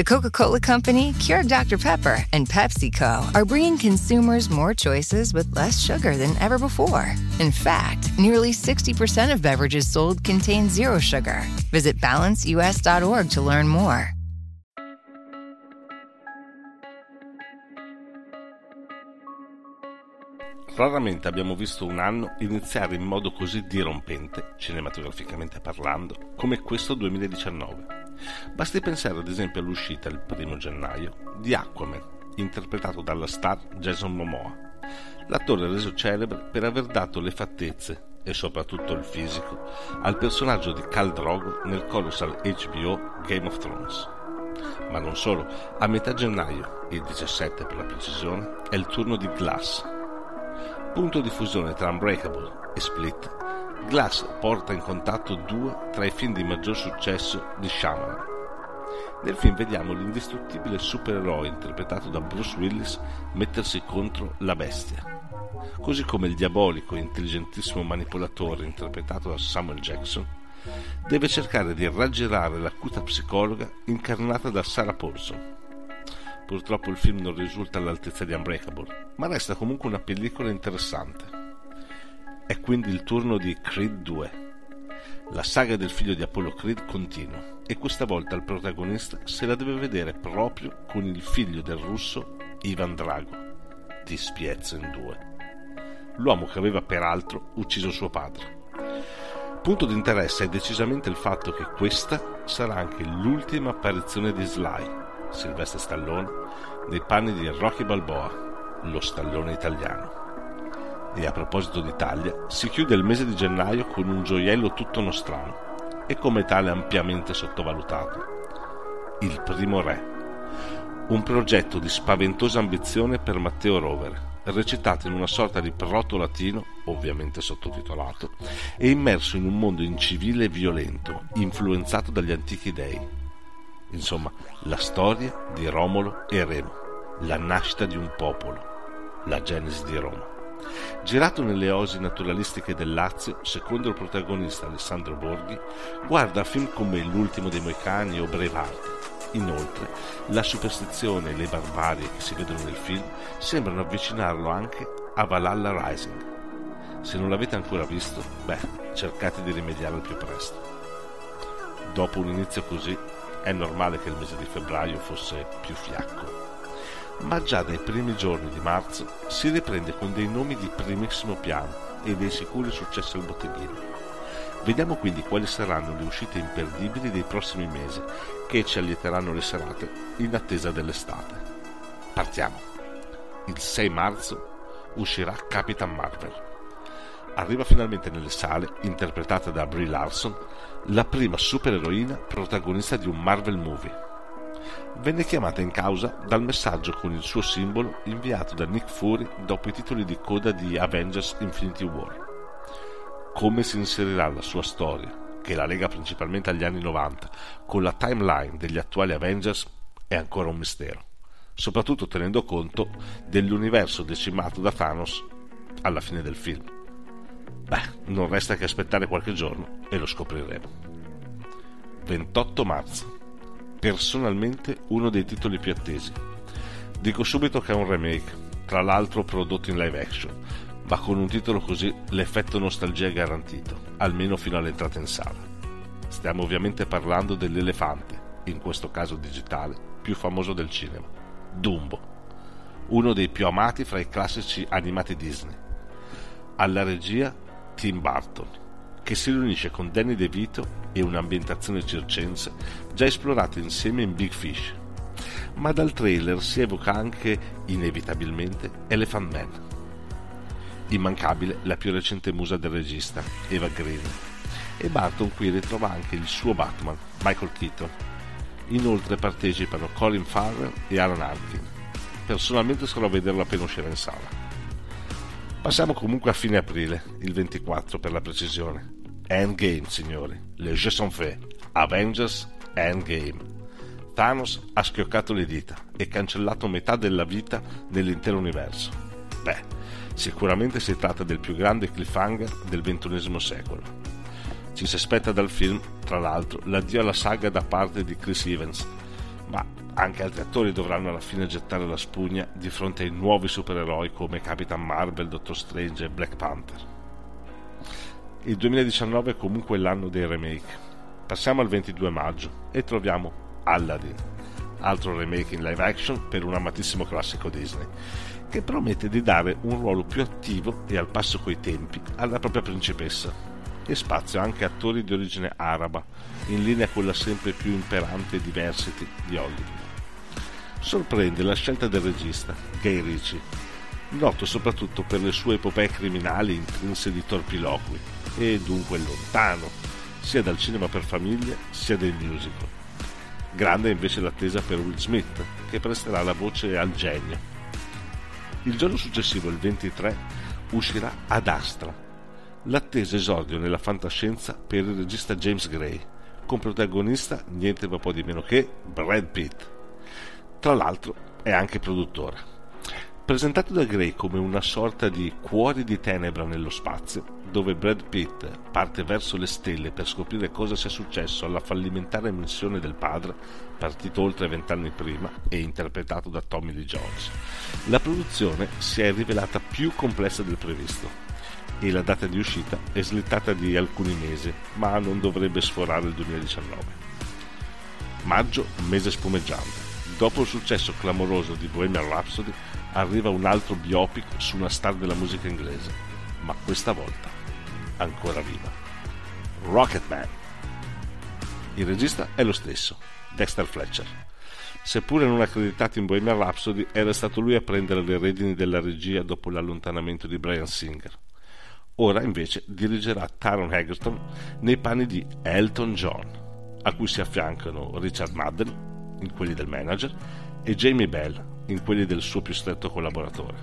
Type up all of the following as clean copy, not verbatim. The Coca-Cola Company, Keurig Dr. Pepper, and PepsiCo are bringing consumers more choices with less sugar than ever before. In fact, nearly 60% of beverages sold contain zero sugar. Visit balanceus.org to learn more. Raramente abbiamo visto un anno iniziare in modo così dirompente, cinematograficamente parlando, come questo 2019. Basti pensare ad esempio all'uscita il 1 gennaio di Aquaman, interpretato dalla star Jason Momoa, l'attore reso celebre per aver dato le fattezze, e soprattutto il fisico, al personaggio di Khal Drogo nel colossal HBO Game of Thrones. Ma non solo, a metà gennaio, il 17 per la precisione, è il turno di Glass. Punto di fusione tra Unbreakable e Split, Glass porta in contatto 2 tra i film di maggior successo di Shyamalan. Nel film vediamo l'indistruttibile supereroe interpretato da Bruce Willis mettersi contro la bestia, così come il diabolico e intelligentissimo manipolatore interpretato da Samuel Jackson deve cercare di raggirare l'acuta psicologa incarnata da Sarah Paulson. Purtroppo il film non risulta all'altezza di Unbreakable, ma resta comunque una pellicola interessante. È quindi il turno di Creed II. La saga del figlio di Apollo Creed continua, e questa volta il protagonista se la deve vedere proprio con il figlio del russo Ivan Drago, ti spiezzo in 2, l'uomo che aveva peraltro ucciso suo padre. Punto di interesse è decisamente il fatto che questa sarà anche l'ultima apparizione di Sly, Sylvester Stallone, nei panni di Rocky Balboa, lo Stallone italiano. E a proposito d'Italia, si chiude il mese di gennaio con un gioiello tutto nostrano e come tale ampiamente sottovalutato: Il primo re, un progetto di spaventosa ambizione per Matteo Rovere, recitato in una sorta di proto latino, ovviamente sottotitolato, e immerso in un mondo incivile e violento, influenzato dagli antichi dei. Insomma, la storia di Romolo e Remo, la nascita di un popolo, la genesi di Roma. Girato nelle oasi naturalistiche del Lazio, secondo il protagonista Alessandro Borghi, guarda film come L'ultimo dei Moicani o Braveheart. Inoltre, la superstizione e le barbarie che si vedono nel film sembrano avvicinarlo anche a Valhalla Rising. Se non l'avete ancora visto, cercate di rimediare al più presto. Dopo un inizio così, è normale che il mese di febbraio fosse più fiacco, ma già dai primi giorni di marzo si riprende con dei nomi di primissimo piano e dei sicuri successi al botteghino. Vediamo quindi quali saranno le uscite imperdibili dei prossimi mesi che ci allieteranno le serate in attesa dell'estate. Partiamo. Il 6 marzo uscirà Capitan Marvel. Arriva finalmente nelle sale, interpretata da Brie Larson, la prima supereroina protagonista di un Marvel movie. Venne chiamata in causa dal messaggio con il suo simbolo inviato da Nick Fury dopo i titoli di coda di Avengers Infinity War. Come si inserirà la sua storia, che la lega principalmente agli anni 90, con la timeline degli attuali Avengers, è ancora un mistero, soprattutto tenendo conto dell'universo decimato da Thanos alla fine del film. Non resta che aspettare qualche giorno e lo scopriremo. 28 marzo. Personalmente uno dei titoli più attesi. Dico subito che è un remake, tra l'altro prodotto in live action, ma con un titolo così l'effetto nostalgia è garantito, almeno fino all'entrata in sala. Stiamo ovviamente parlando dell'elefante, in questo caso digitale, più famoso del cinema, Dumbo, uno dei più amati fra i classici animati Disney. Alla regia Tim Burton, che si riunisce con Danny DeVito e un'ambientazione circense già esplorata insieme in Big Fish, ma dal trailer si evoca anche, inevitabilmente, Elephant Man. Immancabile la più recente musa del regista, Eva Green, e Burton qui ritrova anche il suo Batman, Michael Keaton. Inoltre partecipano Colin Farrell e Alan Arkin. Personalmente sarò a vederlo appena uscirà in sala. Passiamo comunque a fine aprile, il 24 per la precisione. Endgame, signori, les jeux sont faits. Avengers Endgame. Thanos ha schioccato le dita e cancellato metà della vita dell'intero universo. Sicuramente si tratta del più grande cliffhanger del XXI secolo. Ci si aspetta dal film, tra l'altro, l'addio alla saga da parte di Chris Evans, ma anche altri attori dovranno alla fine gettare la spugna di fronte ai nuovi supereroi come Capitan Marvel, Doctor Strange e Black Panther. Il 2019 è comunque l'anno dei remake. Passiamo al 22 maggio e troviamo Aladdin, altro remake in live action per un amatissimo classico Disney, che promette di dare un ruolo più attivo e al passo coi tempi alla propria principessa, e spazio anche a attori di origine araba, in linea con la sempre più imperante diversity di Hollywood. Sorprende la scelta del regista, Guy Ritchie, noto soprattutto per le sue epopee criminali intrinse di torpiloqui, e dunque lontano sia dal cinema per famiglie sia dai musical. Grande è invece l'attesa per Will Smith, che presterà la voce al genio. Il giorno successivo, il 23, uscirà Ad Astra, l'attesa esordio nella fantascienza per il regista James Gray, con protagonista niente ma po' di meno che Brad Pitt. Tra l'altro è anche produttore. Presentato da Gray come una sorta di cuori di tenebra nello spazio, dove Brad Pitt parte verso le stelle per scoprire cosa sia successo alla fallimentare missione del padre, partito oltre 20 anni prima e interpretato da Tommy Lee Jones. La produzione si è rivelata più complessa del previsto e la data di uscita è slittata di alcuni mesi, ma non dovrebbe sforare il 2019. Maggio, mese spumeggiante. Dopo il successo clamoroso di Bohemian Rhapsody, arriva un altro biopic su una star della musica inglese, ma questa volta ancora viva, Rocketman. Il regista è lo stesso, Dexter Fletcher. Seppure non accreditato in Bohemian Rhapsody, era stato lui a prendere le redini della regia dopo l'allontanamento di Bryan Singer. Ora invece dirigerà Taron Egerton nei panni di Elton John, a cui si affiancano Richard Madden in quelli del manager e Jamie Bell in quelli del suo più stretto collaboratore.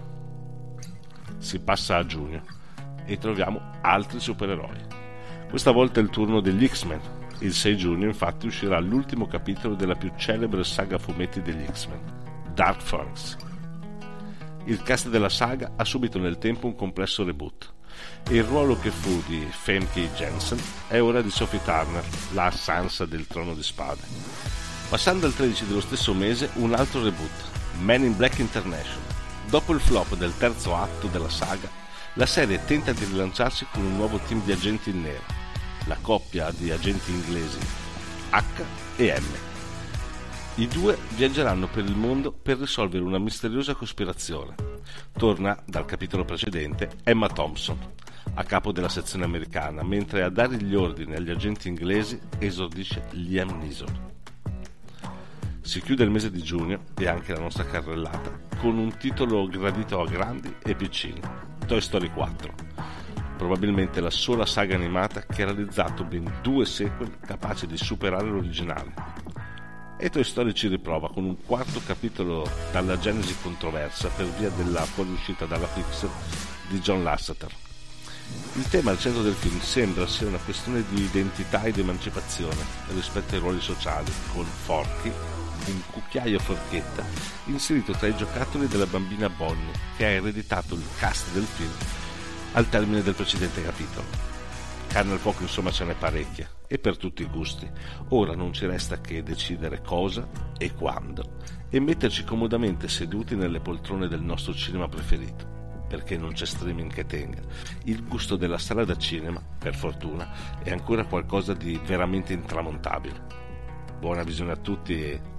Si passa a giugno e troviamo altri supereroi. Questa volta è il turno degli X-Men. Il 6 giugno infatti uscirà l'ultimo capitolo della più celebre saga fumetti degli X-Men, Dark Phoenix. Il cast della saga ha subito nel tempo un complesso reboot e il ruolo che fu di Famke Jensen è ora di Sophie Turner, la Sansa del Trono di Spade. Passando al 13 dello stesso mese, un altro reboot, Men in Black International. Dopo il flop del terzo atto della saga, la serie tenta di rilanciarsi con un nuovo team di agenti in nero, la coppia di agenti inglesi H e M. I due viaggeranno per il mondo per risolvere una misteriosa cospirazione. Torna dal capitolo precedente Emma Thompson, a capo della sezione americana, mentre a dare gli ordini agli agenti inglesi esordisce Liam Neeson. Si chiude il mese di giugno e anche la nostra carrellata con un titolo gradito a grandi e piccini, Toy Story 4, probabilmente la sola saga animata che ha realizzato ben 2 sequel capaci di superare l'originale. E Toy Story ci riprova con un quarto capitolo dalla genesi controversa per via della fuoriuscita dalla Pixar di John Lasseter. Il tema al centro del film sembra sia una questione di identità ed emancipazione rispetto ai ruoli sociali, con Forky, un cucchiaio a forchetta inserito tra i giocattoli della bambina Bonnie, che ha ereditato il cast del film al termine del precedente capitolo. Carne al fuoco insomma ce n'è parecchia, e per tutti i gusti. Ora non ci resta che decidere cosa e quando, e metterci comodamente seduti nelle poltrone del nostro cinema preferito, perché non c'è streaming che tenga. Il gusto della sala da cinema, per fortuna, è ancora qualcosa di veramente intramontabile. Buona visione a tutti e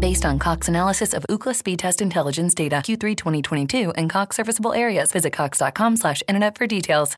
Based on Cox analysis of Ookla speed test intelligence data, Q3 2022, and Cox serviceable areas, visit cox.com/internet for details.